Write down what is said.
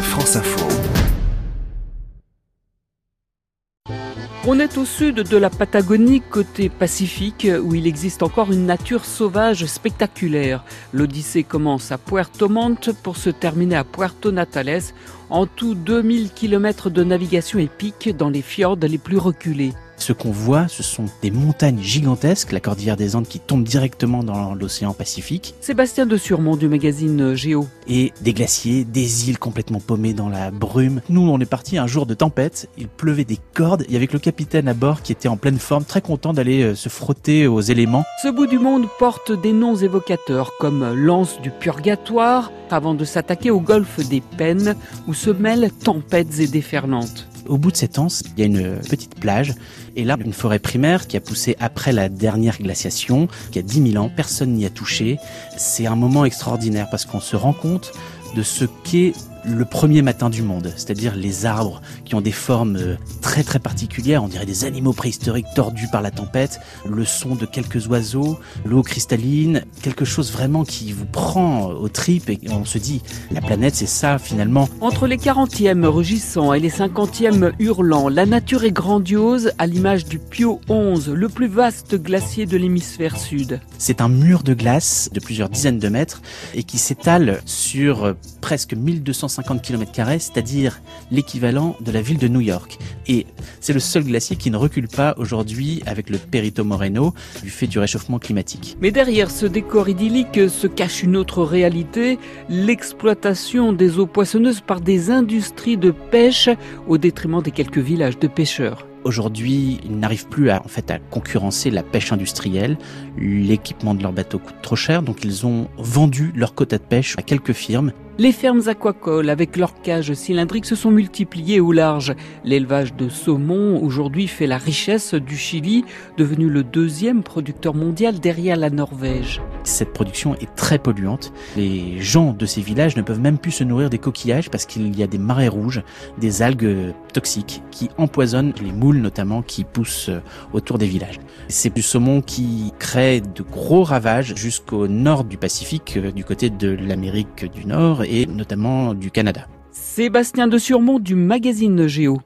France Info. On est au sud de la Patagonie, côté Pacifique, où il existe encore une nature sauvage spectaculaire. L'odyssée commence à Puerto Montt pour se terminer à Puerto Natales. En tout, 2000 km de navigation épique dans les fjords les plus reculés. Ce qu'on voit, ce sont des montagnes gigantesques, la cordillère des Andes qui tombe directement dans l'océan Pacifique. Sébastien de Surmont du magazine Géo. Et des glaciers, des îles complètement paumées dans la brume. Nous, on est partis un jour de tempête, il pleuvait des cordes, il y avait que le capitaine à bord qui était en pleine forme, très content d'aller se frotter aux éléments. Ce bout du monde porte des noms évocateurs comme l'anse du purgatoire, avant de s'attaquer au golfe des Peines, où se mêlent tempêtes et déferlantes. Au bout de cette anse, il y a une petite plage et là, une forêt primaire qui a poussé après la dernière glaciation, qui a 10 000 ans, personne n'y a touché. C'est un moment extraordinaire parce qu'on se rend compte de ce qu'est le premier matin du monde, c'est-à-dire les arbres qui ont des formes très très particulières, on dirait des animaux préhistoriques tordus par la tempête, le son de quelques oiseaux, l'eau cristalline, quelque chose vraiment qui vous prend aux tripes et on se dit, la planète c'est ça finalement. Entre les 40e rugissants et les 50e hurlants, la nature est grandiose à l'image du Pio XI, le plus vaste glacier de l'hémisphère sud. C'est un mur de glace de plusieurs dizaines de mètres et qui s'étale sur presque 1250 km², c'est-à-dire l'équivalent de la ville de New York. Et c'est le seul glacier qui ne recule pas aujourd'hui avec le Perito Moreno du fait du réchauffement climatique. Mais derrière ce décor idyllique se cache une autre réalité, l'exploitation des eaux poissonneuses par des industries de pêche au détriment des quelques villages de pêcheurs. Aujourd'hui, ils n'arrivent plus à concurrencer la pêche industrielle. L'équipement de leurs bateaux coûte trop cher, donc ils ont vendu leur quota de pêche à quelques firmes. Les fermes aquacoles avec leurs cages cylindriques se sont multipliées au large. L'élevage de saumon aujourd'hui fait la richesse du Chili, devenu le deuxième producteur mondial derrière la Norvège. Cette production est très polluante. Les gens de ces villages ne peuvent même plus se nourrir des coquillages parce qu'il y a des marées rouges, des algues toxiques qui empoisonnent les moules notamment qui poussent autour des villages. C'est du saumon qui crée de gros ravages jusqu'au nord du Pacifique, du côté de l'Amérique du Nord et notamment du Canada. Sébastien de Surmont du magazine Géo.